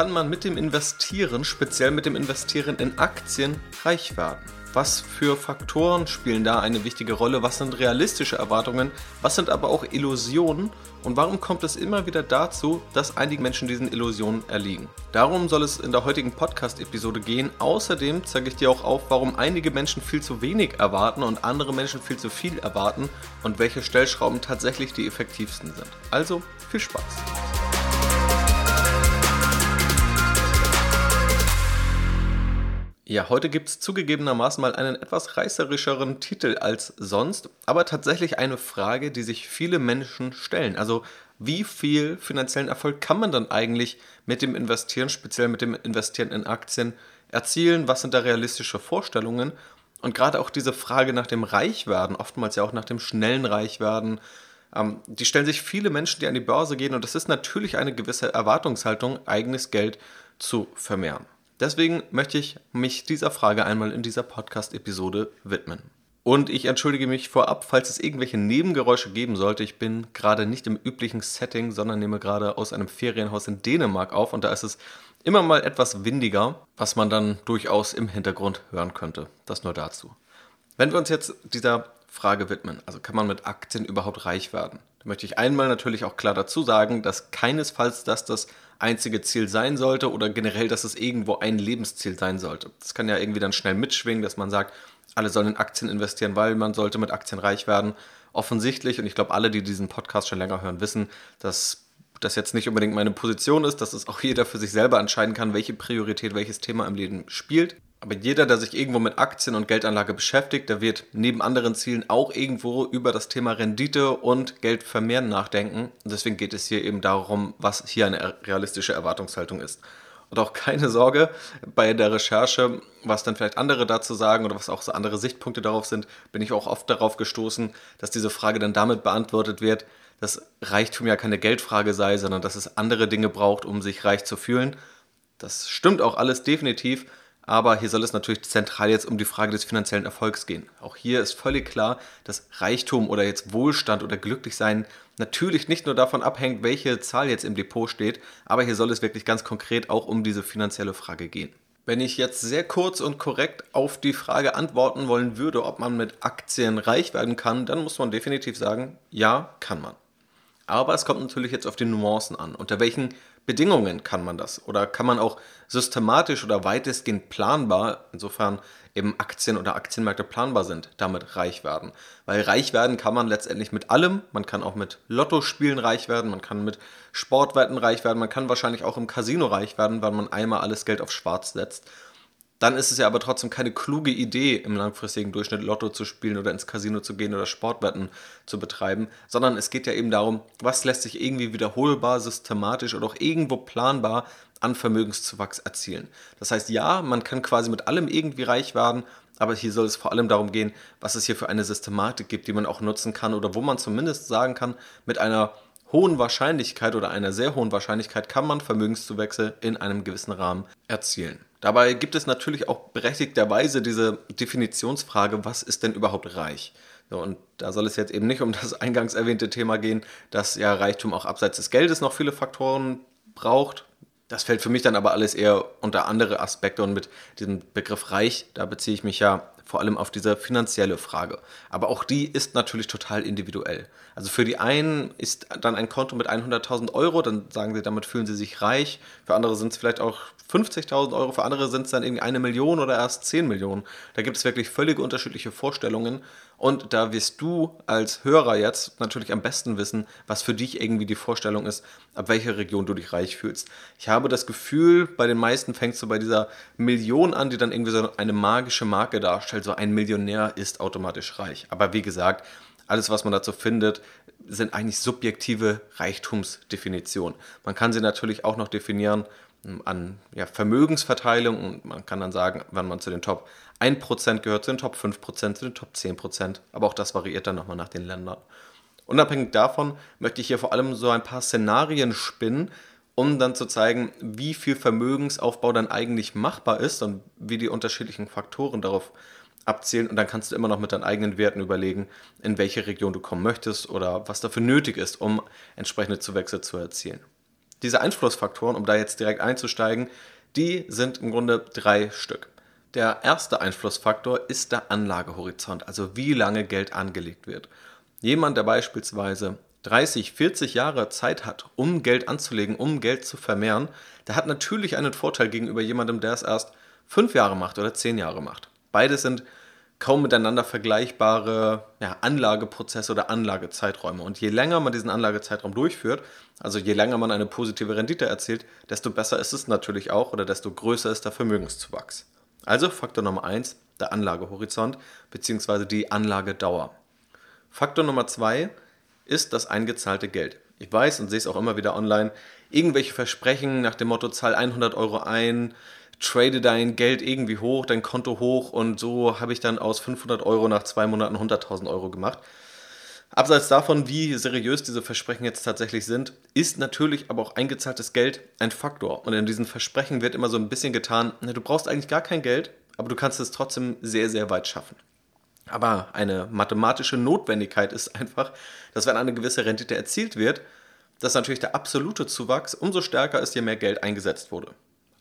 kann man mit dem Investieren, speziell mit dem Investieren in Aktien, reich werden? Was für Faktoren spielen da eine wichtige Rolle? Was sind realistische Erwartungen? Was sind aber auch Illusionen? Und warum kommt es immer wieder dazu, dass einige Menschen diesen Illusionen erliegen? Darum soll es in der heutigen Podcast-Episode gehen. Außerdem zeige ich dir auch auf, warum einige Menschen viel zu wenig erwarten und andere Menschen viel zu viel erwarten und welche Stellschrauben tatsächlich die effektivsten sind. Also viel Spaß! Ja, heute gibt es zugegebenermaßen mal einen etwas reißerischeren Titel als sonst, aber tatsächlich eine Frage, die sich viele Menschen stellen. Also wie viel finanziellen Erfolg kann man dann eigentlich mit dem Investieren, speziell mit dem Investieren in Aktien, erzielen? Was sind da realistische Vorstellungen? Und gerade auch diese Frage nach dem Reichwerden, oftmals ja auch nach dem schnellen Reichwerden, die stellen sich viele Menschen, die an die Börse gehen, und das ist natürlich eine gewisse Erwartungshaltung, eigenes Geld zu vermehren. Deswegen möchte ich mich dieser Frage einmal in dieser Podcast-Episode widmen. Und ich entschuldige mich vorab, falls es irgendwelche Nebengeräusche geben sollte. Ich bin gerade nicht im üblichen Setting, sondern nehme gerade aus einem Ferienhaus in Dänemark auf. Und da ist es immer mal etwas windiger, was man dann durchaus im Hintergrund hören könnte. Das nur dazu. Wenn wir uns jetzt dieser Frage widmen, also kann man mit Aktien überhaupt reich werden? Da möchte ich einmal natürlich auch klar dazu sagen, dass keinesfalls das einzige Ziel sein sollte oder generell, dass es irgendwo ein Lebensziel sein sollte. Das kann ja irgendwie dann schnell mitschwingen, dass man sagt, alle sollen in Aktien investieren, weil man sollte mit Aktien reich werden. Offensichtlich, und ich glaube, alle, die diesen Podcast schon länger hören, wissen, dass das jetzt nicht unbedingt meine Position ist, dass es auch jeder für sich selber entscheiden kann, welche Priorität welches Thema im Leben spielt. Aber jeder, der sich irgendwo mit Aktien und Geldanlage beschäftigt, der wird neben anderen Zielen auch irgendwo über das Thema Rendite und Geld vermehren nachdenken. Und deswegen geht es hier eben darum, was hier eine realistische Erwartungshaltung ist. Und auch keine Sorge bei der Recherche, was dann vielleicht andere dazu sagen oder was auch so andere Sichtpunkte darauf sind, bin ich auch oft darauf gestoßen, dass diese Frage dann damit beantwortet wird, dass Reichtum ja keine Geldfrage sei, sondern dass es andere Dinge braucht, um sich reich zu fühlen. Das stimmt auch alles definitiv. Aber hier soll es natürlich zentral jetzt um die Frage des finanziellen Erfolgs gehen. Auch hier ist völlig klar, dass Reichtum oder jetzt Wohlstand oder Glücklichsein natürlich nicht nur davon abhängt, welche Zahl jetzt im Depot steht, aber hier soll es wirklich ganz konkret auch um diese finanzielle Frage gehen. Wenn ich jetzt sehr kurz und korrekt auf die Frage antworten wollen würde, ob man mit Aktien reich werden kann, dann muss man definitiv sagen, ja, kann man. Aber es kommt natürlich jetzt auf die Nuancen an. Unter welchen Bedingungen kann man das? Oder kann man auch systematisch oder weitestgehend planbar, insofern eben Aktien oder Aktienmärkte planbar sind, damit reich werden? Weil reich werden kann man letztendlich mit allem. Man kann auch mit Lottospielen reich werden, man kann mit Sportwetten reich werden, man kann wahrscheinlich auch im Casino reich werden, weil man einmal alles Geld auf Schwarz setzt. Dann ist es ja aber trotzdem keine kluge Idee, im langfristigen Durchschnitt Lotto zu spielen oder ins Casino zu gehen oder Sportwetten zu betreiben, sondern es geht ja eben darum, was lässt sich irgendwie wiederholbar, systematisch oder auch irgendwo planbar an Vermögenszuwachs erzielen. Das heißt, ja, man kann quasi mit allem irgendwie reich werden, aber hier soll es vor allem darum gehen, was es hier für eine Systematik gibt, die man auch nutzen kann oder wo man zumindest sagen kann, mit einer hohen Wahrscheinlichkeit oder einer sehr hohen Wahrscheinlichkeit kann man Vermögenszuwächse in einem gewissen Rahmen erzielen. Dabei gibt es natürlich auch berechtigterweise diese Definitionsfrage, was ist denn überhaupt reich? So, und da soll es jetzt eben nicht um das eingangs erwähnte Thema gehen, dass ja Reichtum auch abseits des Geldes noch viele Faktoren braucht. Das fällt für mich dann aber alles eher unter andere Aspekte, und mit diesem Begriff reich, da beziehe ich mich ja vor allem auf diese finanzielle Frage. Aber auch die ist natürlich total individuell. Also für die einen ist dann ein Konto mit 100.000 Euro, dann sagen sie, damit fühlen sie sich reich. Für andere sind es vielleicht auch 50.000 Euro, für andere sind es dann irgendwie 1 Million oder erst 10 Millionen. Da gibt es wirklich völlig unterschiedliche Vorstellungen. Und da wirst du als Hörer jetzt natürlich am besten wissen, was für dich irgendwie die Vorstellung ist, ab welcher Region du dich reich fühlst. Ich habe das Gefühl, bei den meisten fängst du bei dieser Million an, die dann irgendwie so eine magische Marke darstellt. Also ein Millionär ist automatisch reich. Aber wie gesagt, alles, was man dazu findet, sind eigentlich subjektive Reichtumsdefinitionen. Man kann sie natürlich auch noch definieren an Vermögensverteilung, und man kann dann sagen, wenn man zu den Top 1% gehört, zu den Top 5%, zu den Top 10%. Aber auch das variiert dann nochmal nach den Ländern. Unabhängig davon möchte ich hier vor allem so ein paar Szenarien spinnen, um dann zu zeigen, wie viel Vermögensaufbau dann eigentlich machbar ist und wie die unterschiedlichen Faktoren darauf abzielen, und dann kannst du immer noch mit deinen eigenen Werten überlegen, in welche Region du kommen möchtest oder was dafür nötig ist, um entsprechende Zuwächse zu erzielen. diese Einflussfaktoren, um da jetzt direkt einzusteigen, die sind im Grunde 3 Stück. Der erste Einflussfaktor ist der Anlagehorizont, also wie lange Geld angelegt wird. Jemand, der beispielsweise 30, 40 Jahre Zeit hat, um Geld anzulegen, um Geld zu vermehren, der hat natürlich einen Vorteil gegenüber jemandem, der es erst 5 Jahre macht oder 10 Jahre macht. Beides sind kaum miteinander vergleichbare Anlageprozesse oder Anlagezeiträume. Und je länger man diesen Anlagezeitraum durchführt, also je länger man eine positive Rendite erzielt, desto besser ist es natürlich auch oder desto größer ist der Vermögenszuwachs. Also Faktor Nummer 1, der Anlagehorizont bzw. die Anlagedauer. Faktor Nummer 2 ist das eingezahlte Geld. Ich weiß und sehe es auch immer wieder online, irgendwelche Versprechen nach dem Motto, zahl 100 Euro ein, trade dein Geld irgendwie hoch, dein Konto hoch und so habe ich dann aus 500 Euro nach 2 Monaten 100.000 Euro gemacht. Abseits davon, wie seriös diese Versprechen jetzt tatsächlich sind, ist natürlich aber auch eingezahltes Geld ein Faktor. Und in diesen Versprechen wird immer so ein bisschen getan, du brauchst eigentlich gar kein Geld, aber du kannst es trotzdem sehr, sehr weit schaffen. Aber eine mathematische Notwendigkeit ist einfach, dass wenn eine gewisse Rendite erzielt wird, dass natürlich der absolute Zuwachs umso stärker ist, je mehr Geld eingesetzt wurde.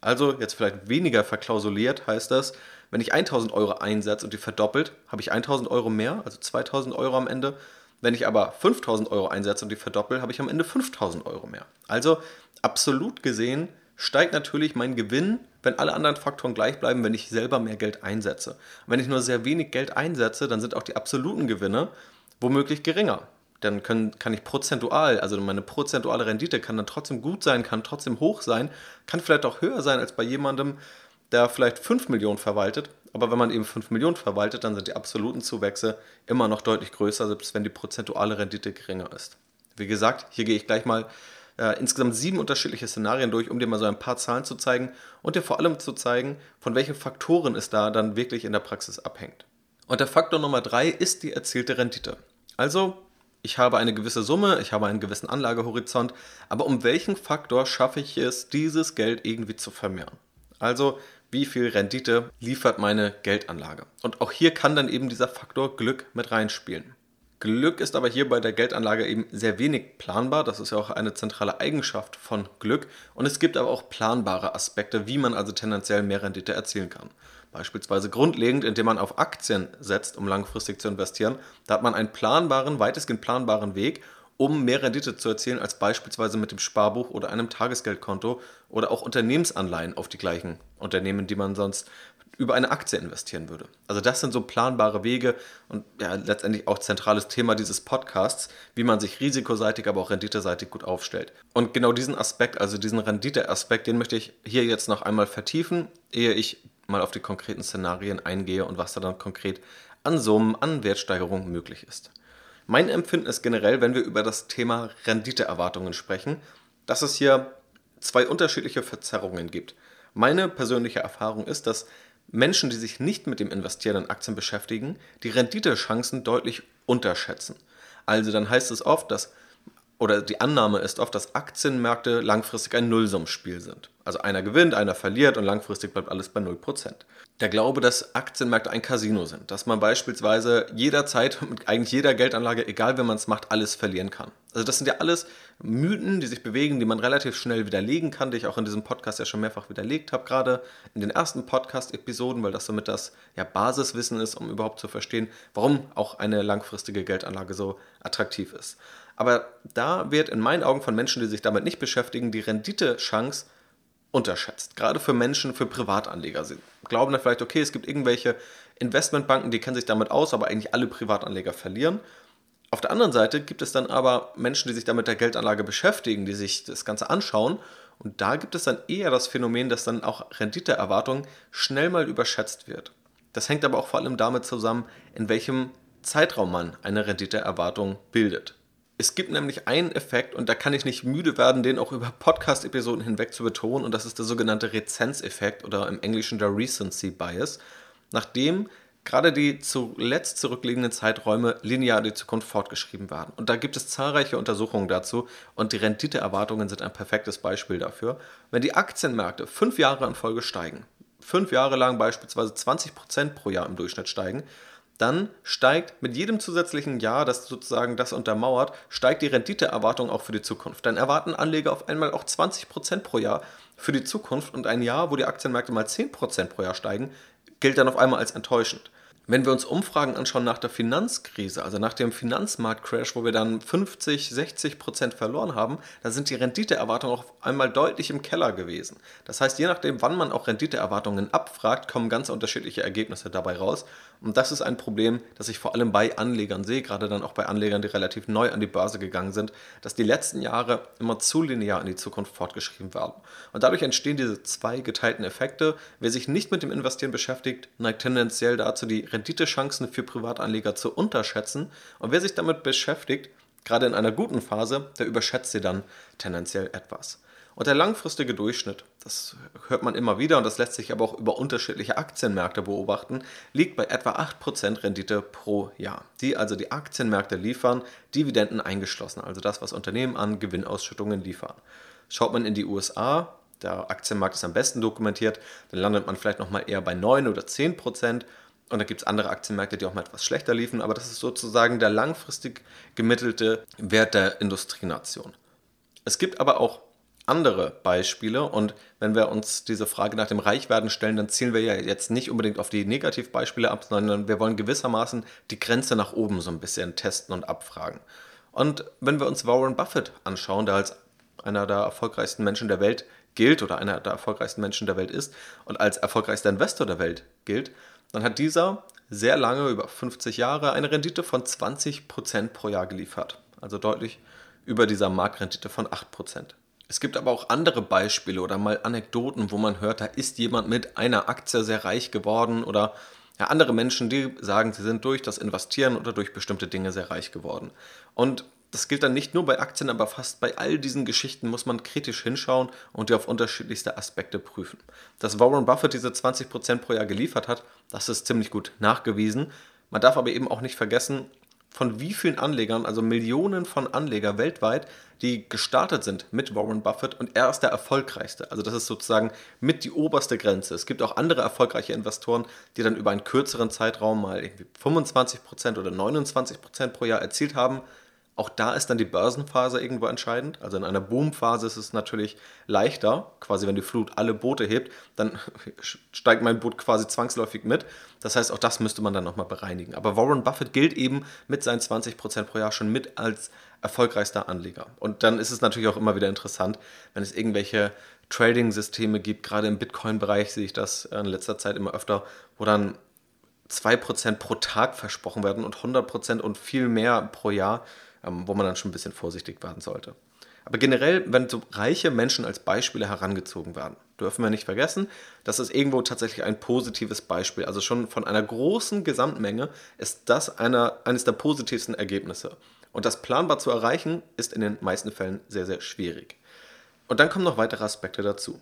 Also jetzt vielleicht weniger verklausuliert heißt das, wenn ich 1.000 Euro einsetze und die verdoppelt, habe ich 1.000 Euro mehr, also 2.000 Euro am Ende. Wenn ich aber 5.000 Euro einsetze und die verdoppelt, habe ich am Ende 5.000 Euro mehr. Also absolut gesehen steigt natürlich mein Gewinn, wenn alle anderen Faktoren gleich bleiben, wenn ich selber mehr Geld einsetze. Und wenn ich nur sehr wenig Geld einsetze, dann sind auch die absoluten Gewinne womöglich geringer. Dann kann ich prozentual, also meine prozentuale Rendite kann dann trotzdem gut sein, kann trotzdem hoch sein, kann vielleicht auch höher sein als bei jemandem, der vielleicht 5 Millionen verwaltet. Aber wenn man eben 5 Millionen verwaltet, dann sind die absoluten Zuwächse immer noch deutlich größer, selbst wenn die prozentuale Rendite geringer ist. Wie gesagt, hier gehe ich gleich mal insgesamt 7 unterschiedliche Szenarien durch, um dir mal so ein paar Zahlen zu zeigen und dir vor allem zu zeigen, von welchen Faktoren es da dann wirklich in der Praxis abhängt. Und der Faktor Nummer 3 ist die erzielte Rendite. Also ich habe eine gewisse Summe, ich habe einen gewissen Anlagehorizont, aber um welchen Faktor schaffe ich es, dieses Geld irgendwie zu vermehren? Also wie viel Rendite liefert meine Geldanlage? Und auch hier kann dann eben dieser Faktor Glück mit reinspielen. Glück ist aber hier bei der Geldanlage eben sehr wenig planbar. Das ist ja auch eine zentrale Eigenschaft von Glück. Und es gibt aber auch planbare Aspekte, wie man also tendenziell mehr Rendite erzielen kann. Beispielsweise grundlegend, indem man auf Aktien setzt, um langfristig zu investieren. Da hat man einen planbaren, weitestgehend planbaren Weg, um mehr Rendite zu erzielen, als beispielsweise mit dem Sparbuch oder einem Tagesgeldkonto oder auch Unternehmensanleihen auf die gleichen Unternehmen, die man sonst über eine Aktie investieren würde. Also das sind so planbare Wege und ja, letztendlich auch zentrales Thema dieses Podcasts, wie man sich risikoseitig, aber auch renditeseitig gut aufstellt. Und genau diesen Aspekt, also diesen Renditeaspekt, den möchte ich hier jetzt noch einmal vertiefen, ehe ich mal auf die konkreten Szenarien eingehe und was da dann konkret an Summen, an Wertsteigerung möglich ist. Mein Empfinden ist generell, wenn wir über das Thema Renditeerwartungen sprechen, dass es hier 2 unterschiedliche Verzerrungen gibt. Meine persönliche Erfahrung ist, dass Menschen, die sich nicht mit dem Investieren in Aktien beschäftigen, die Renditechancen deutlich unterschätzen. Also dann heißt es oft, dass, oder die Annahme ist oft, dass Aktienmärkte langfristig ein Nullsummspiel sind. Also einer gewinnt, einer verliert und langfristig bleibt alles bei 0%. Der Glaube, dass Aktienmärkte ein Casino sind, dass man beispielsweise jederzeit mit eigentlich jeder Geldanlage, egal wenn man es macht, alles verlieren kann. Also das sind ja alles Mythen, die sich bewegen, die man relativ schnell widerlegen kann, die ich auch in diesem Podcast ja schon mehrfach widerlegt habe, gerade in den ersten Podcast-Episoden, weil das somit das Basiswissen ist, um überhaupt zu verstehen, warum auch eine langfristige Geldanlage so attraktiv ist. Aber da wird in meinen Augen von Menschen, die sich damit nicht beschäftigen, die Renditechance unterschätzt. Gerade für Menschen, für Privatanleger. Sie glauben dann vielleicht, okay, es gibt irgendwelche Investmentbanken, die kennen sich damit aus, aber eigentlich alle Privatanleger verlieren. Auf der anderen Seite gibt es dann aber Menschen, die sich damit der Geldanlage beschäftigen, die sich das Ganze anschauen. Und da gibt es dann eher das Phänomen, dass dann auch Renditeerwartung schnell mal überschätzt wird. Das hängt aber auch vor allem damit zusammen, in welchem Zeitraum man eine Renditeerwartung bildet. Es gibt nämlich einen Effekt, und da kann ich nicht müde werden, den auch über Podcast-Episoden hinweg zu betonen, und das ist der sogenannte Rezenseffekt oder im Englischen der Recency Bias, nachdem gerade die zuletzt zurückliegenden Zeiträume linear in die Zukunft fortgeschrieben werden. Und da gibt es zahlreiche Untersuchungen dazu und die Renditeerwartungen sind ein perfektes Beispiel dafür. Wenn die Aktienmärkte 5 Jahre in Folge steigen, 5 Jahre lang beispielsweise 20% pro Jahr im Durchschnitt steigen, dann steigt mit jedem zusätzlichen Jahr, das sozusagen das untermauert, steigt die Renditeerwartung auch für die Zukunft. Dann erwarten Anleger auf einmal auch 20% pro Jahr für die Zukunft, und ein Jahr, wo die Aktienmärkte mal 10% pro Jahr steigen, gilt dann auf einmal als enttäuschend. Wenn wir uns Umfragen anschauen nach der Finanzkrise, also nach dem Finanzmarktcrash, wo wir dann 50-60% verloren haben, da sind die Renditeerwartungen auch auf einmal deutlich im Keller gewesen. Das heißt, je nachdem, wann man auch Renditeerwartungen abfragt, kommen ganz unterschiedliche Ergebnisse dabei raus. Und das ist ein Problem, das ich vor allem bei Anlegern sehe, gerade dann auch bei Anlegern, die relativ neu an die Börse gegangen sind, dass die letzten Jahre immer zu linear in die Zukunft fortgeschrieben werden. Und dadurch entstehen diese zwei geteilten Effekte. Wer sich nicht mit dem Investieren beschäftigt, neigt tendenziell dazu, die Renditechancen für Privatanleger zu unterschätzen, und wer sich damit beschäftigt, gerade in einer guten Phase, der überschätzt sie dann tendenziell etwas. Und der langfristige Durchschnitt, das hört man immer wieder und das lässt sich aber auch über unterschiedliche Aktienmärkte beobachten, liegt bei etwa 8% Rendite pro Jahr, die also die Aktienmärkte liefern, Dividenden eingeschlossen, also das, was Unternehmen an Gewinnausschüttungen liefern. Schaut man in die USA, der Aktienmarkt ist am besten dokumentiert, dann landet man vielleicht nochmal eher bei 9 oder 10%. Und da gibt es andere Aktienmärkte, die auch mal etwas schlechter liefen, aber das ist sozusagen der langfristig gemittelte Wert der Industrienation. Es gibt aber auch andere Beispiele, und wenn wir uns diese Frage nach dem Reichwerden stellen, dann zielen wir ja jetzt nicht unbedingt auf die Negativbeispiele ab, sondern wir wollen gewissermaßen die Grenze nach oben so ein bisschen testen und abfragen. Und wenn wir uns Warren Buffett anschauen, der als einer der erfolgreichsten Menschen der Welt gilt oder einer der erfolgreichsten Menschen der Welt ist und als erfolgreichster Investor der Welt gilt, dann hat dieser sehr lange, über 50 Jahre, eine Rendite von 20% pro Jahr geliefert. Also deutlich über dieser Marktrendite von 8%. Es gibt aber auch andere Beispiele oder mal Anekdoten, wo man hört, da ist jemand mit einer Aktie sehr reich geworden, oder ja, andere Menschen, die sagen, sie sind durch das Investieren oder durch bestimmte Dinge sehr reich geworden. Und das gilt dann nicht nur bei Aktien, aber fast bei all diesen Geschichten muss man kritisch hinschauen und die auf unterschiedlichste Aspekte prüfen. Dass Warren Buffett diese 20% pro Jahr geliefert hat, das ist ziemlich gut nachgewiesen. Man darf aber eben auch nicht vergessen, von wie vielen Anlegern, also Millionen von Anlegern weltweit, die gestartet sind mit Warren Buffett, und er ist der erfolgreichste. Also das ist sozusagen mit die oberste Grenze. Es gibt auch andere erfolgreiche Investoren, die dann über einen kürzeren Zeitraum mal irgendwie 25% oder 29% pro Jahr erzielt haben. Auch da ist dann die Börsenphase irgendwo entscheidend. Also in einer Boomphase ist es natürlich leichter, quasi wenn die Flut alle Boote hebt, dann steigt mein Boot quasi zwangsläufig mit. Das heißt, auch das müsste man dann nochmal bereinigen. Aber Warren Buffett gilt eben mit seinen 20% pro Jahr schon mit als erfolgreichster Anleger. Und dann ist es natürlich auch immer wieder interessant, wenn es irgendwelche Trading-Systeme gibt, gerade im Bitcoin-Bereich sehe ich das in letzter Zeit immer öfter, wo dann 2% pro Tag versprochen werden und 100% und viel mehr pro Jahr, wo man dann schon ein bisschen vorsichtig werden sollte. Aber generell, wenn so reiche Menschen als Beispiele herangezogen werden, dürfen wir nicht vergessen, das ist irgendwo tatsächlich ein positives Beispiel. Also schon von einer großen Gesamtmenge ist das eines der positivsten Ergebnisse. Und das planbar zu erreichen, ist in den meisten Fällen sehr, sehr schwierig. Und dann kommen noch weitere Aspekte dazu.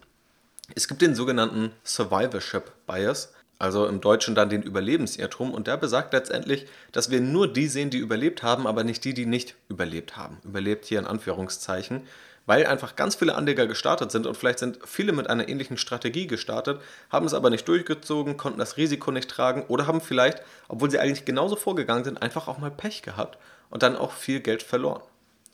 Es gibt den sogenannten Survivorship Bias, also im Deutschen dann den Überlebensirrtum, und der besagt letztendlich, dass wir nur die sehen, die überlebt haben, aber nicht die, die nicht überlebt haben. Überlebt hier in Anführungszeichen, weil einfach ganz viele Anleger gestartet sind, und vielleicht sind viele mit einer ähnlichen Strategie gestartet, haben es aber nicht durchgezogen, konnten das Risiko nicht tragen oder haben vielleicht, obwohl sie eigentlich genauso vorgegangen sind, einfach auch mal Pech gehabt und dann auch viel Geld verloren.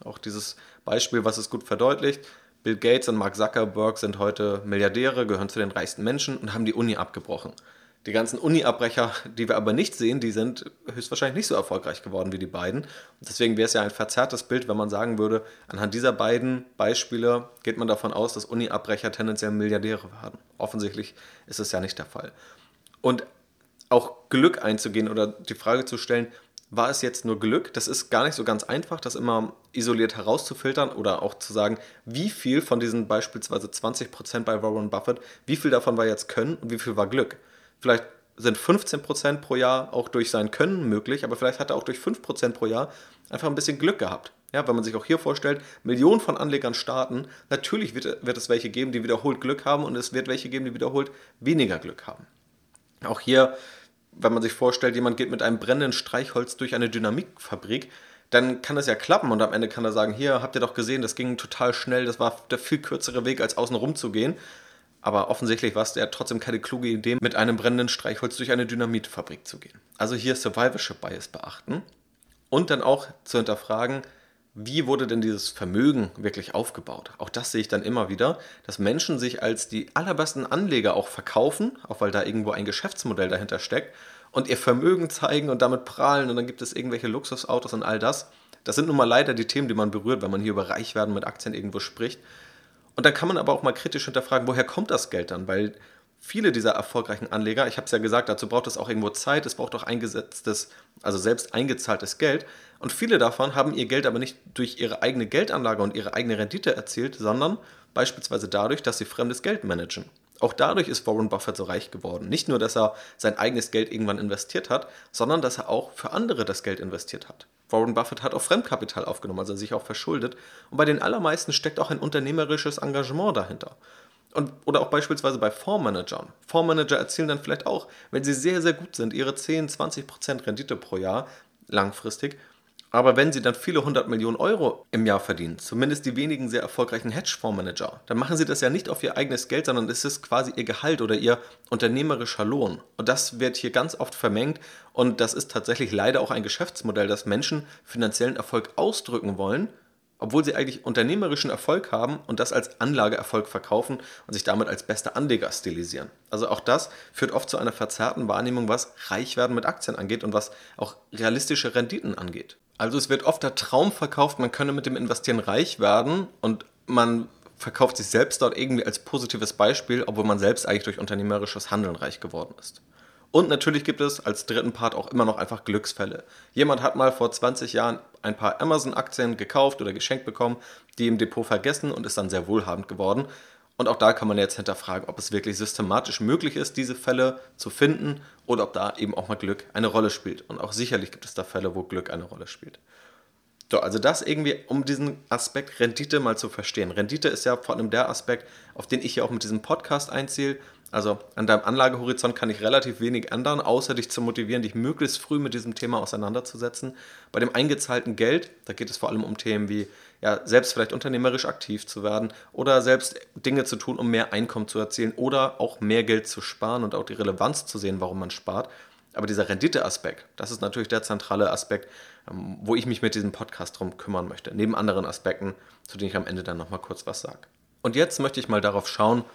Auch dieses Beispiel, was es gut verdeutlicht: Bill Gates und Mark Zuckerberg sind heute Milliardäre, gehören zu den reichsten Menschen und haben die Uni abgebrochen. Die ganzen Uni-Abbrecher, die wir aber nicht sehen, die sind höchstwahrscheinlich nicht so erfolgreich geworden wie die beiden. Und deswegen wäre es ja ein verzerrtes Bild, wenn man sagen würde, anhand dieser beiden Beispiele geht man davon aus, dass Uni-Abbrecher tendenziell Milliardäre werden. Offensichtlich ist es ja nicht der Fall. Und auch Glück einzugehen oder die Frage zu stellen, war es jetzt nur Glück? Das ist gar nicht so ganz einfach, das immer isoliert herauszufiltern oder auch zu sagen, wie viel von diesen beispielsweise 20% bei Warren Buffett, wie viel davon war jetzt Können und wie viel war Glück? Vielleicht sind 15% pro Jahr auch durch sein Können möglich, aber vielleicht hat er auch durch 5% pro Jahr einfach ein bisschen Glück gehabt. Ja, wenn man sich auch hier vorstellt, Millionen von Anlegern starten, natürlich wird es welche geben, die wiederholt Glück haben, und es wird welche geben, die wiederholt weniger Glück haben. Auch hier, wenn man sich vorstellt, jemand geht mit einem brennenden Streichholz durch eine Dynamitfabrik, dann kann das ja klappen, und am Ende kann er sagen, hier, habt ihr doch gesehen, das ging total schnell, das war der viel kürzere Weg, als außen rum zu gehen. Aber offensichtlich war es der trotzdem keine kluge Idee, mit einem brennenden Streichholz durch eine Dynamitfabrik zu gehen. Also hier Survivorship Bias beachten und dann auch zu hinterfragen, wie wurde denn dieses Vermögen wirklich aufgebaut? Auch das sehe ich dann immer wieder, dass Menschen sich als die allerbesten Anleger auch verkaufen, auch weil da irgendwo ein Geschäftsmodell dahinter steckt und ihr Vermögen zeigen und damit prahlen und dann gibt es irgendwelche Luxusautos und all das. Das sind nun mal leider die Themen, die man berührt, wenn man hier über Reichwerden mit Aktien irgendwo spricht. Und dann kann man aber auch mal kritisch hinterfragen, woher kommt das Geld dann? Weil viele dieser erfolgreichen Anleger, ich habe es ja gesagt, dazu braucht es auch irgendwo Zeit, es braucht auch eingesetztes, also selbst eingezahltes Geld. Und viele davon haben ihr Geld aber nicht durch ihre eigene Geldanlage und ihre eigene Rendite erzielt, sondern beispielsweise dadurch, dass sie fremdes Geld managen. Auch dadurch ist Warren Buffett so reich geworden. Nicht nur, dass er sein eigenes Geld irgendwann investiert hat, sondern dass er auch für andere das Geld investiert hat. Warren Buffett hat auch Fremdkapital aufgenommen, also sich auch verschuldet. Und bei den allermeisten steckt auch ein unternehmerisches Engagement dahinter. Oder auch beispielsweise bei Fondsmanagern. Fondsmanager erzielen dann vielleicht auch, wenn sie sehr, sehr gut sind, ihre 10-20% Rendite pro Jahr langfristig. Aber wenn sie dann viele 100 Millionen Euro im Jahr verdienen, zumindest die wenigen sehr erfolgreichen Hedgefondsmanager, dann machen sie das ja nicht auf ihr eigenes Geld, sondern es ist quasi ihr Gehalt oder ihr unternehmerischer Lohn. Und das wird hier ganz oft vermengt und das ist tatsächlich leider auch ein Geschäftsmodell, dass Menschen finanziellen Erfolg ausdrücken wollen, obwohl sie eigentlich unternehmerischen Erfolg haben und das als Anlageerfolg verkaufen und sich damit als beste Anleger stilisieren. Also auch das führt oft zu einer verzerrten Wahrnehmung, was Reichwerden mit Aktien angeht und was auch realistische Renditen angeht. Also es wird oft der Traum verkauft, man könne mit dem Investieren reich werden und man verkauft sich selbst dort irgendwie als positives Beispiel, obwohl man selbst eigentlich durch unternehmerisches Handeln reich geworden ist. Und natürlich gibt es als dritten Part auch immer noch einfach Glücksfälle. Jemand hat mal vor 20 Jahren ein paar Amazon-Aktien gekauft oder geschenkt bekommen, die im Depot vergessen und ist dann sehr wohlhabend geworden. Und auch da kann man jetzt hinterfragen, ob es wirklich systematisch möglich ist, diese Fälle zu finden oder ob da eben auch mal Glück eine Rolle spielt. Und auch sicherlich gibt es da Fälle, wo Glück eine Rolle spielt. So, also das irgendwie, um diesen Aspekt Rendite mal zu verstehen. Rendite ist ja vor allem der Aspekt, auf den ich hier auch mit diesem Podcast einziehe. Also an deinem Anlagehorizont kann ich relativ wenig ändern, außer dich zu motivieren, dich möglichst früh mit diesem Thema auseinanderzusetzen. Bei dem eingezahlten Geld, da geht es vor allem um Themen wie, ja, selbst vielleicht unternehmerisch aktiv zu werden oder selbst Dinge zu tun, um mehr Einkommen zu erzielen oder auch mehr Geld zu sparen und auch die Relevanz zu sehen, warum man spart. Aber dieser Renditeaspekt, das ist natürlich der zentrale Aspekt, wo ich mich mit diesem Podcast drum kümmern möchte, neben anderen Aspekten, zu denen ich am Ende dann nochmal kurz was sage. Und jetzt möchte ich mal darauf schauen,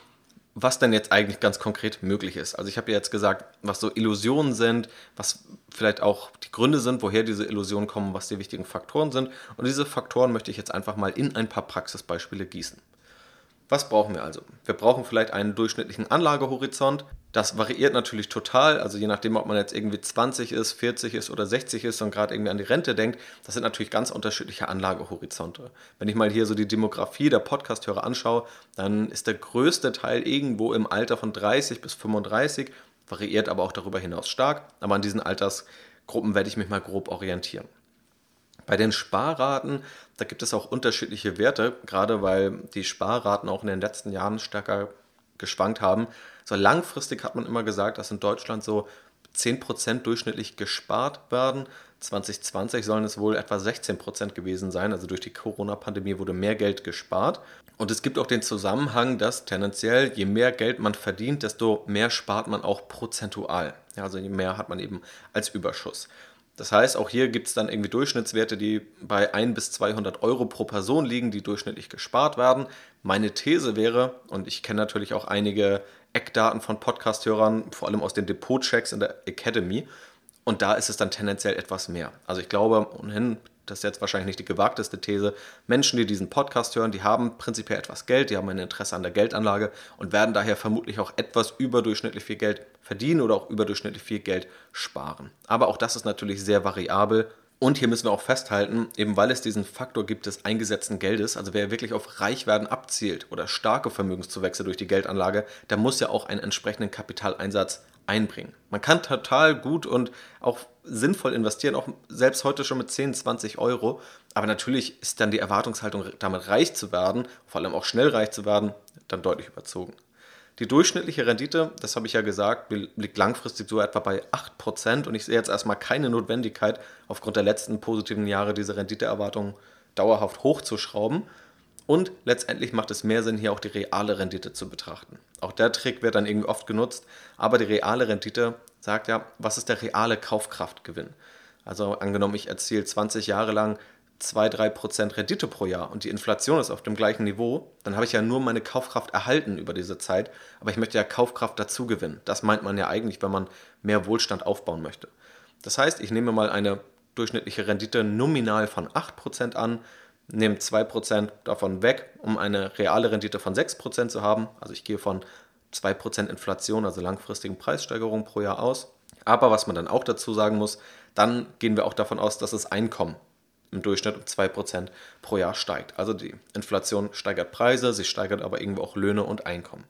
was denn jetzt eigentlich ganz konkret möglich ist. Also ich habe ja jetzt gesagt, was so Illusionen sind, was vielleicht auch die Gründe sind, woher diese Illusionen kommen, was die wichtigen Faktoren sind. Und diese Faktoren möchte ich jetzt einfach mal in ein paar Praxisbeispiele gießen. Was brauchen wir also? Wir brauchen vielleicht einen durchschnittlichen Anlagehorizont. Das variiert natürlich total, also je nachdem, ob man jetzt irgendwie 20 ist, 40 ist oder 60 ist und gerade irgendwie an die Rente denkt, das sind natürlich ganz unterschiedliche Anlagehorizonte. Wenn ich mal hier so die Demografie der Podcast-Hörer anschaue, dann ist der größte Teil irgendwo im Alter von 30 bis 35, variiert aber auch darüber hinaus stark, aber an diesen Altersgruppen werde ich mich mal grob orientieren. Bei den Sparraten, da gibt es auch unterschiedliche Werte, gerade weil die Sparraten auch in den letzten Jahren stärker geschwankt haben. So langfristig hat man immer gesagt, dass in Deutschland so 10% durchschnittlich gespart werden. 2020 sollen es wohl etwa 16% gewesen sein, also durch die Corona-Pandemie wurde mehr Geld gespart. Und es gibt auch den Zusammenhang, dass tendenziell, je mehr Geld man verdient, desto mehr spart man auch prozentual. Ja, also je mehr hat man eben als Überschuss. Das heißt, auch hier gibt es dann irgendwie Durchschnittswerte, die bei 1 bis 200 Euro pro Person liegen, die durchschnittlich gespart werden. Meine These wäre, und ich kenne natürlich auch einige Eckdaten von Podcast-Hörern, vor allem aus den Depot-Checks in der Academy, und da ist es dann tendenziell etwas mehr. Also ich glaube, ohnehin, das ist jetzt wahrscheinlich nicht die gewagteste These, Menschen, die diesen Podcast hören, die haben prinzipiell etwas Geld, die haben ein Interesse an der Geldanlage und werden daher vermutlich auch etwas überdurchschnittlich viel Geld verdienen oder auch überdurchschnittlich viel Geld sparen. Aber auch das ist natürlich sehr variabel und hier müssen wir auch festhalten, eben weil es diesen Faktor gibt des eingesetzten Geldes, also wer wirklich auf Reichwerden abzielt oder starke Vermögenszuwächse durch die Geldanlage, der muss ja auch einen entsprechenden Kapitaleinsatz einbringen. Man kann total gut und auch sinnvoll investieren, auch selbst heute schon mit 10, 20 Euro. Aber natürlich ist dann die Erwartungshaltung, damit reich zu werden, vor allem auch schnell reich zu werden, dann deutlich überzogen. Die durchschnittliche Rendite, das habe ich ja gesagt, liegt langfristig so etwa bei 8% und ich sehe jetzt erstmal keine Notwendigkeit, aufgrund der letzten positiven Jahre diese Renditeerwartung dauerhaft hochzuschrauben. Und letztendlich macht es mehr Sinn, hier auch die reale Rendite zu betrachten. Auch der Trick wird dann irgendwie oft genutzt, aber die reale Rendite sagt ja, was ist der reale Kaufkraftgewinn? Also angenommen, ich erziele 20 Jahre lang 2-3% Rendite pro Jahr und die Inflation ist auf dem gleichen Niveau, dann habe ich ja nur meine Kaufkraft erhalten über diese Zeit, aber ich möchte ja Kaufkraft dazu gewinnen. Das meint man ja eigentlich, wenn man mehr Wohlstand aufbauen möchte. Das heißt, ich nehme mal eine durchschnittliche Rendite nominal von 8% an, nehme 2% davon weg, um eine reale Rendite von 6% zu haben. Also ich gehe von 2% Inflation, also langfristigen Preissteigerungen pro Jahr aus. Aber was man dann auch dazu sagen muss, dann gehen wir auch davon aus, dass das Einkommen im Durchschnitt um 2% pro Jahr steigt. Also die Inflation steigert Preise, sie steigert aber irgendwo auch Löhne und Einkommen.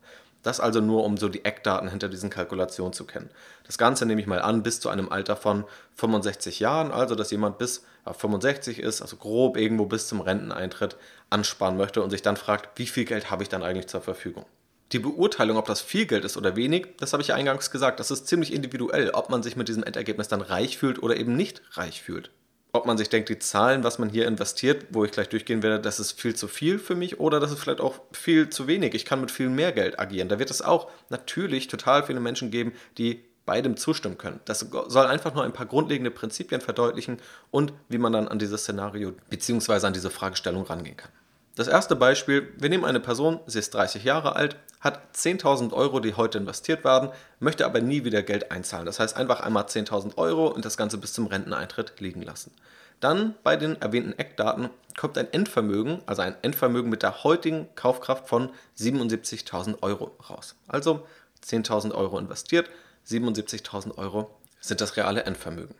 Das also nur, um so die Eckdaten hinter diesen Kalkulationen zu kennen. Das Ganze nehme ich mal an bis zu einem Alter von 65 Jahren, also dass jemand bis 65 ist, also grob irgendwo bis zum Renteneintritt ansparen möchte und sich dann fragt, wie viel Geld habe ich dann eigentlich zur Verfügung? Die Beurteilung, ob das viel Geld ist oder wenig, das habe ich ja eingangs gesagt, das ist ziemlich individuell, ob man sich mit diesem Endergebnis dann reich fühlt oder eben nicht reich fühlt. Ob man sich denkt, die Zahlen, was man hier investiert, wo ich gleich durchgehen werde, das ist viel zu viel für mich oder das ist vielleicht auch viel zu wenig. Ich kann mit viel mehr Geld agieren. Da wird es auch natürlich total viele Menschen geben, die beidem zustimmen können. Das soll einfach nur ein paar grundlegende Prinzipien verdeutlichen und wie man dann an dieses Szenario bzw. an diese Fragestellung rangehen kann. Das erste Beispiel, wir nehmen eine Person, sie ist 30 Jahre alt, hat 10.000 Euro, die heute investiert werden, möchte aber nie wieder Geld einzahlen. Das heißt einfach einmal 10.000 Euro und das Ganze bis zum Renteneintritt liegen lassen. Dann bei den erwähnten Eckdaten kommt ein Endvermögen mit der heutigen Kaufkraft von 77.000 Euro raus. Also 10.000 Euro investiert, 77.000 Euro sind das reale Endvermögen.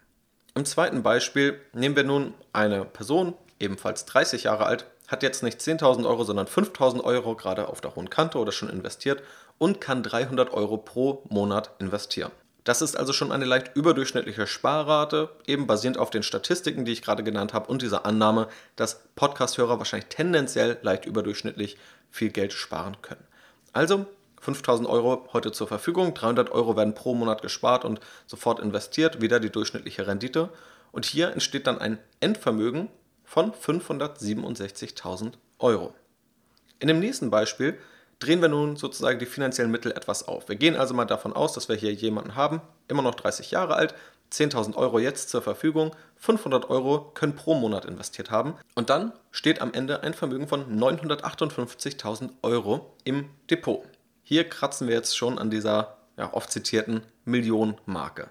Im zweiten Beispiel nehmen wir nun eine Person, ebenfalls 30 Jahre alt, hat jetzt nicht 10.000 Euro, sondern 5.000 Euro gerade auf der hohen Kante oder schon investiert und kann 300 Euro pro Monat investieren. Das ist also schon eine leicht überdurchschnittliche Sparrate, eben basierend auf den Statistiken, die ich gerade genannt habe und dieser Annahme, dass Podcast-Hörer wahrscheinlich tendenziell leicht überdurchschnittlich viel Geld sparen können. Also 5.000 Euro heute zur Verfügung, 300 Euro werden pro Monat gespart und sofort investiert, wieder die durchschnittliche Rendite. Und hier entsteht dann ein Endvermögen von 567.000 Euro. In dem nächsten Beispiel drehen wir nun sozusagen die finanziellen Mittel etwas auf. Wir gehen also mal davon aus, dass wir hier jemanden haben, immer noch 30 Jahre alt, 10.000 Euro jetzt zur Verfügung, 500 Euro können pro Monat investiert haben und dann steht am Ende ein Vermögen von 958.000 Euro im Depot. Hier kratzen wir jetzt schon an dieser oft zitierten Millionenmarke.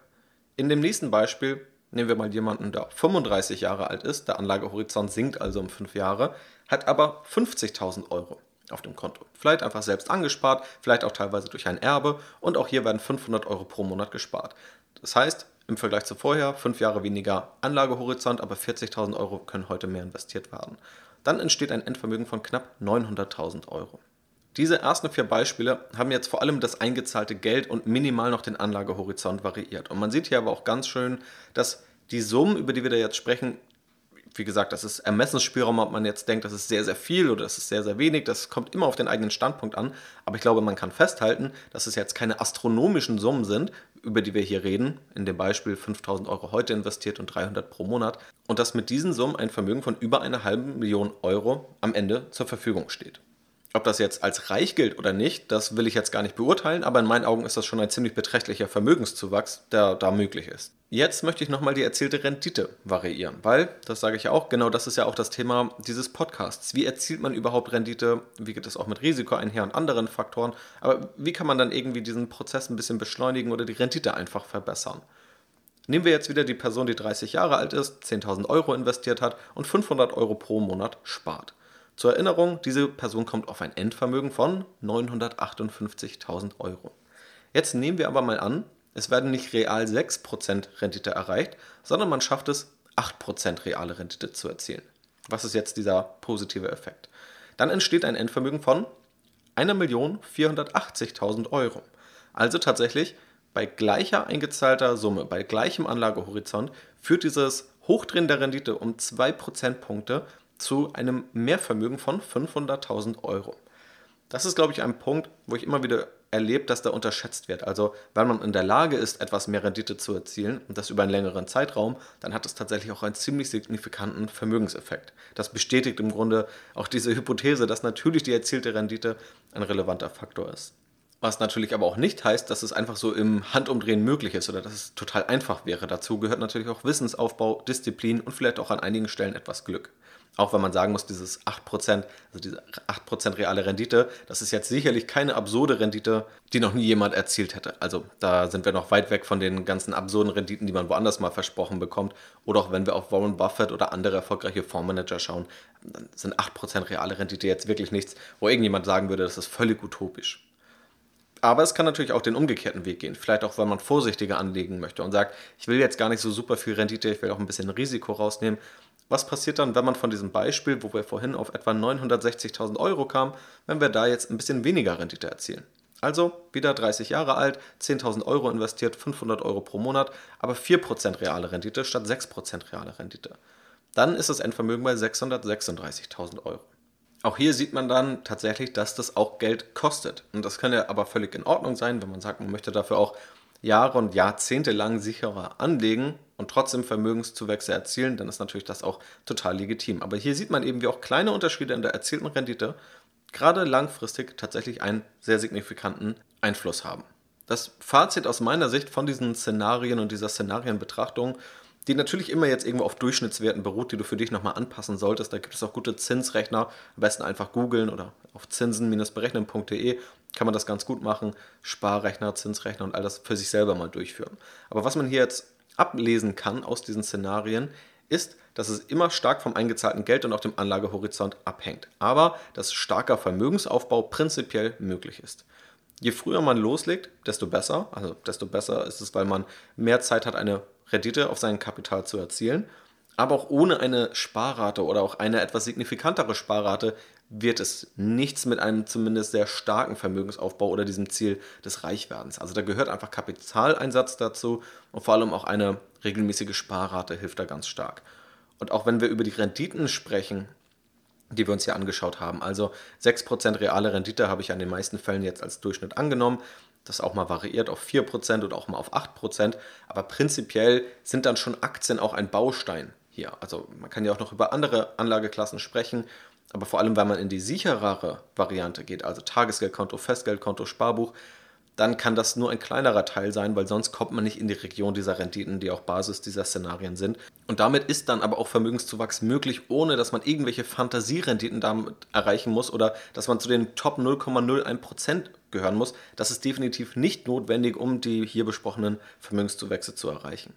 In dem nächsten Beispiel nehmen wir mal jemanden, der 35 Jahre alt ist, der Anlagehorizont sinkt also um 5 Jahre, hat aber 50.000 Euro auf dem Konto. Vielleicht einfach selbst angespart, vielleicht auch teilweise durch ein Erbe und auch hier werden 500 Euro pro Monat gespart. Das heißt, im Vergleich zu vorher, 5 Jahre weniger Anlagehorizont, aber 40.000 Euro können heute mehr investiert werden. Dann entsteht ein Endvermögen von knapp 900.000 Euro. Diese ersten 4 Beispiele haben jetzt vor allem das eingezahlte Geld und minimal noch den Anlagehorizont variiert. Und man sieht hier aber auch ganz schön, dass die Summen, über die wir da jetzt sprechen, wie gesagt, das ist Ermessensspielraum, ob man jetzt denkt, das ist sehr, sehr viel oder das ist sehr, sehr wenig, das kommt immer auf den eigenen Standpunkt an. Aber ich glaube, man kann festhalten, dass es jetzt keine astronomischen Summen sind, über die wir hier reden, in dem Beispiel 5.000 Euro heute investiert und 300 pro Monat. Und dass mit diesen Summen ein Vermögen von über 500.000 Euro am Ende zur Verfügung steht. Ob das jetzt als reich gilt oder nicht, das will ich jetzt gar nicht beurteilen, aber in meinen Augen ist das schon ein ziemlich beträchtlicher Vermögenszuwachs, der da möglich ist. Jetzt möchte ich nochmal die erzielte Rendite variieren, weil, das sage ich ja auch, genau das ist ja auch das Thema dieses Podcasts. Wie erzielt man überhaupt Rendite? Wie geht das auch mit Risiko einher und anderen Faktoren? Aber wie kann man dann irgendwie diesen Prozess ein bisschen beschleunigen oder die Rendite einfach verbessern? Nehmen wir jetzt wieder die Person, die 30 Jahre alt ist, 10.000 Euro investiert hat und 500 Euro pro Monat spart. Zur Erinnerung, diese Person kommt auf ein Endvermögen von 958.000 Euro. Jetzt nehmen wir aber mal an, es werden nicht real 6% Rendite erreicht, sondern man schafft es, 8% reale Rendite zu erzielen. Was ist jetzt dieser positive Effekt? Dann entsteht ein Endvermögen von 1.480.000 Euro. Also tatsächlich bei gleicher eingezahlter Summe, bei gleichem Anlagehorizont führt dieses Hochdrehen der Rendite um 2 Prozentpunkte zu einem Mehrvermögen von 500.000 Euro. Das ist, glaube ich, ein Punkt, wo ich immer wieder erlebe, dass da unterschätzt wird. Also wenn man in der Lage ist, etwas mehr Rendite zu erzielen und das über einen längeren Zeitraum, dann hat es tatsächlich auch einen ziemlich signifikanten Vermögenseffekt. Das bestätigt im Grunde auch diese Hypothese, dass natürlich die erzielte Rendite ein relevanter Faktor ist. Was natürlich aber auch nicht heißt, dass es einfach so im Handumdrehen möglich ist oder dass es total einfach wäre. Dazu gehört natürlich auch Wissensaufbau, Disziplin und vielleicht auch an einigen Stellen etwas Glück. Auch wenn man sagen muss, dieses 8%, also diese 8% reale Rendite, das ist jetzt sicherlich keine absurde Rendite, die noch nie jemand erzielt hätte. Also da sind wir noch weit weg von den ganzen absurden Renditen, die man woanders mal versprochen bekommt. Oder auch wenn wir auf Warren Buffett oder andere erfolgreiche Fondsmanager schauen, dann sind 8% reale Rendite jetzt wirklich nichts, wo irgendjemand sagen würde, das ist völlig utopisch. Aber es kann natürlich auch den umgekehrten Weg gehen. Vielleicht auch, weil man vorsichtiger anlegen möchte und sagt, ich will jetzt gar nicht so super viel Rendite, ich will auch ein bisschen Risiko rausnehmen. Was passiert dann, wenn man von diesem Beispiel, wo wir vorhin auf etwa 960.000 Euro kamen, wenn wir da jetzt ein bisschen weniger Rendite erzielen? Also wieder 30 Jahre alt, 10.000 Euro investiert, 500 Euro pro Monat, aber 4% reale Rendite statt 6% reale Rendite. Dann ist das Endvermögen bei 636.000 Euro. Auch hier sieht man dann tatsächlich, dass das auch Geld kostet. Und das kann ja aber völlig in Ordnung sein, wenn man sagt, man möchte dafür auch Jahre und Jahrzehnte lang sicherer anlegen und trotzdem Vermögenszuwächse erzielen, dann ist natürlich das auch total legitim. Aber hier sieht man eben, wie auch kleine Unterschiede in der erzielten Rendite gerade langfristig tatsächlich einen sehr signifikanten Einfluss haben. Das Fazit aus meiner Sicht von diesen Szenarien und dieser Szenarienbetrachtung, die natürlich immer jetzt irgendwo auf Durchschnittswerten beruht, die du für dich nochmal anpassen solltest. Da gibt es auch gute Zinsrechner, am besten einfach googeln oder auf zinsen-berechnen.de kann man das ganz gut machen. Sparrechner, Zinsrechner und all das für sich selber mal durchführen. Aber was man hier jetzt ablesen kann aus diesen Szenarien, ist, dass es immer stark vom eingezahlten Geld und auch dem Anlagehorizont abhängt. Aber dass starker Vermögensaufbau prinzipiell möglich ist. Je früher man loslegt, desto besser. Also desto besser ist es, weil man mehr Zeit hat, eine Rendite auf sein Kapital zu erzielen, aber auch ohne eine Sparrate oder auch eine etwas signifikantere Sparrate wird es nichts mit einem zumindest sehr starken Vermögensaufbau oder diesem Ziel des Reichwerdens. Also da gehört einfach Kapitaleinsatz dazu und vor allem auch eine regelmäßige Sparrate hilft da ganz stark. Und auch wenn wir über die Renditen sprechen, die wir uns hier angeschaut haben, also 6% reale Rendite habe ich an den meisten Fällen jetzt als Durchschnitt angenommen, das auch mal variiert auf 4% oder auch mal auf 8%, aber prinzipiell sind dann schon Aktien auch ein Baustein hier. Also man kann ja auch noch über andere Anlageklassen sprechen, aber vor allem, wenn man in die sicherere Variante geht, also Tagesgeldkonto, Festgeldkonto, Sparbuch, dann kann das nur ein kleinerer Teil sein, weil sonst kommt man nicht in die Region dieser Renditen, die auch Basis dieser Szenarien sind. Und damit ist dann aber auch Vermögenszuwachs möglich, ohne dass man irgendwelche Fantasierenditen damit erreichen muss oder dass man zu den Top 0,01% gehören muss. Das ist definitiv nicht notwendig, um die hier besprochenen Vermögenszuwächse zu erreichen.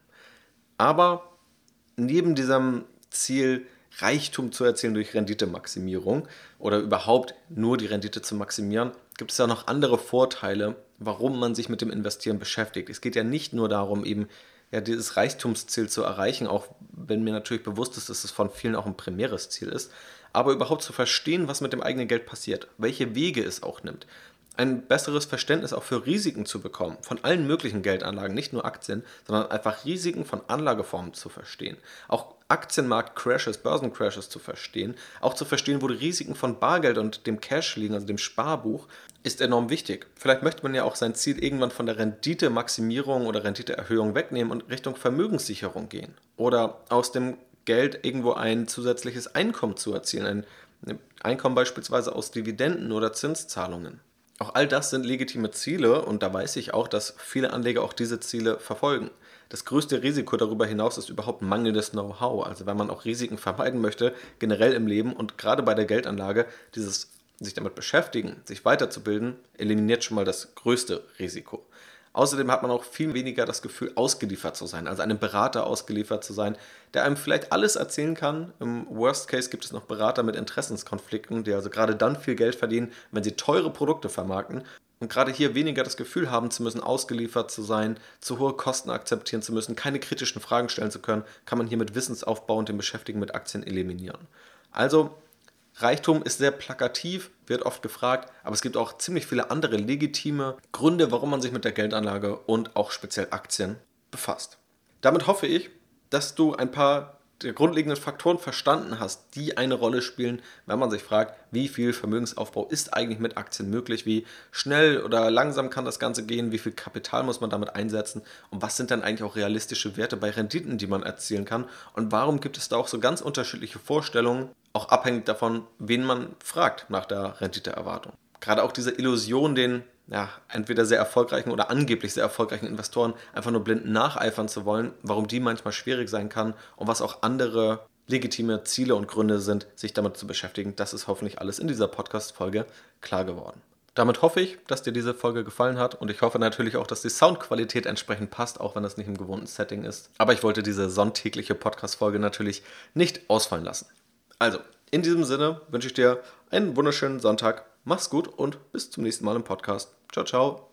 Aber neben diesem Ziel, Reichtum zu erzielen durch Renditemaximierung oder überhaupt nur die Rendite zu maximieren, gibt es ja noch andere Vorteile, warum man sich mit dem Investieren beschäftigt. Es geht ja nicht nur darum, eben ja, dieses Reichtumsziel zu erreichen, auch wenn mir natürlich bewusst ist, dass es von vielen auch ein primäres Ziel ist, aber überhaupt zu verstehen, was mit dem eigenen Geld passiert, welche Wege es auch nimmt. Ein besseres Verständnis auch für Risiken zu bekommen, von allen möglichen Geldanlagen, nicht nur Aktien, sondern einfach Risiken von Anlageformen zu verstehen. Auch Aktienmarkt-Crashes, Börsencrashes zu verstehen, auch zu verstehen, wo die Risiken von Bargeld und dem Cash liegen, also dem Sparbuch, ist enorm wichtig. Vielleicht möchte man ja auch sein Ziel irgendwann von der Renditemaximierung oder Renditeerhöhung wegnehmen und Richtung Vermögenssicherung gehen. Oder aus dem Geld irgendwo ein zusätzliches Einkommen zu erzielen, ein Einkommen beispielsweise aus Dividenden oder Zinszahlungen. Auch all das sind legitime Ziele und da weiß ich auch, dass viele Anleger auch diese Ziele verfolgen. Das größte Risiko darüber hinaus ist überhaupt mangelndes Know-how. Also wenn man auch Risiken vermeiden möchte, generell im Leben und gerade bei der Geldanlage, dieses sich damit beschäftigen, sich weiterzubilden, eliminiert schon mal das größte Risiko. Außerdem hat man auch viel weniger das Gefühl, ausgeliefert zu sein, also einem Berater ausgeliefert zu sein, der einem vielleicht alles erzählen kann. Im Worst Case gibt es noch Berater mit Interessenskonflikten, die also gerade dann viel Geld verdienen, wenn sie teure Produkte vermarkten. Und gerade hier weniger das Gefühl haben zu müssen, ausgeliefert zu sein, zu hohe Kosten akzeptieren zu müssen, keine kritischen Fragen stellen zu können, kann man hier mit Wissensaufbau und dem Beschäftigen mit Aktien eliminieren. Also Reichtum ist sehr plakativ, wird oft gefragt, aber es gibt auch ziemlich viele andere legitime Gründe, warum man sich mit der Geldanlage und auch speziell Aktien befasst. Damit hoffe ich, dass du ein paar der grundlegenden Faktoren verstanden hast, die eine Rolle spielen, wenn man sich fragt, wie viel Vermögensaufbau ist eigentlich mit Aktien möglich, wie schnell oder langsam kann das Ganze gehen, wie viel Kapital muss man damit einsetzen und was sind dann eigentlich auch realistische Werte bei Renditen, die man erzielen kann und warum gibt es da auch so ganz unterschiedliche Vorstellungen, auch abhängig davon, wen man fragt nach der Renditeerwartung. Gerade auch diese Illusion, den entweder sehr erfolgreichen oder angeblich sehr erfolgreichen Investoren einfach nur blind nacheifern zu wollen, warum die manchmal schwierig sein kann und was auch andere legitime Ziele und Gründe sind, sich damit zu beschäftigen. Das ist hoffentlich alles in dieser Podcast-Folge klar geworden. Damit hoffe ich, dass dir diese Folge gefallen hat und ich hoffe natürlich auch, dass die Soundqualität entsprechend passt, auch wenn das nicht im gewohnten Setting ist. Aber ich wollte diese sonntägliche Podcast-Folge natürlich nicht ausfallen lassen. Also, in diesem Sinne wünsche ich dir einen wunderschönen Sonntag. Mach's gut und bis zum nächsten Mal im Podcast. Ciao, ciao.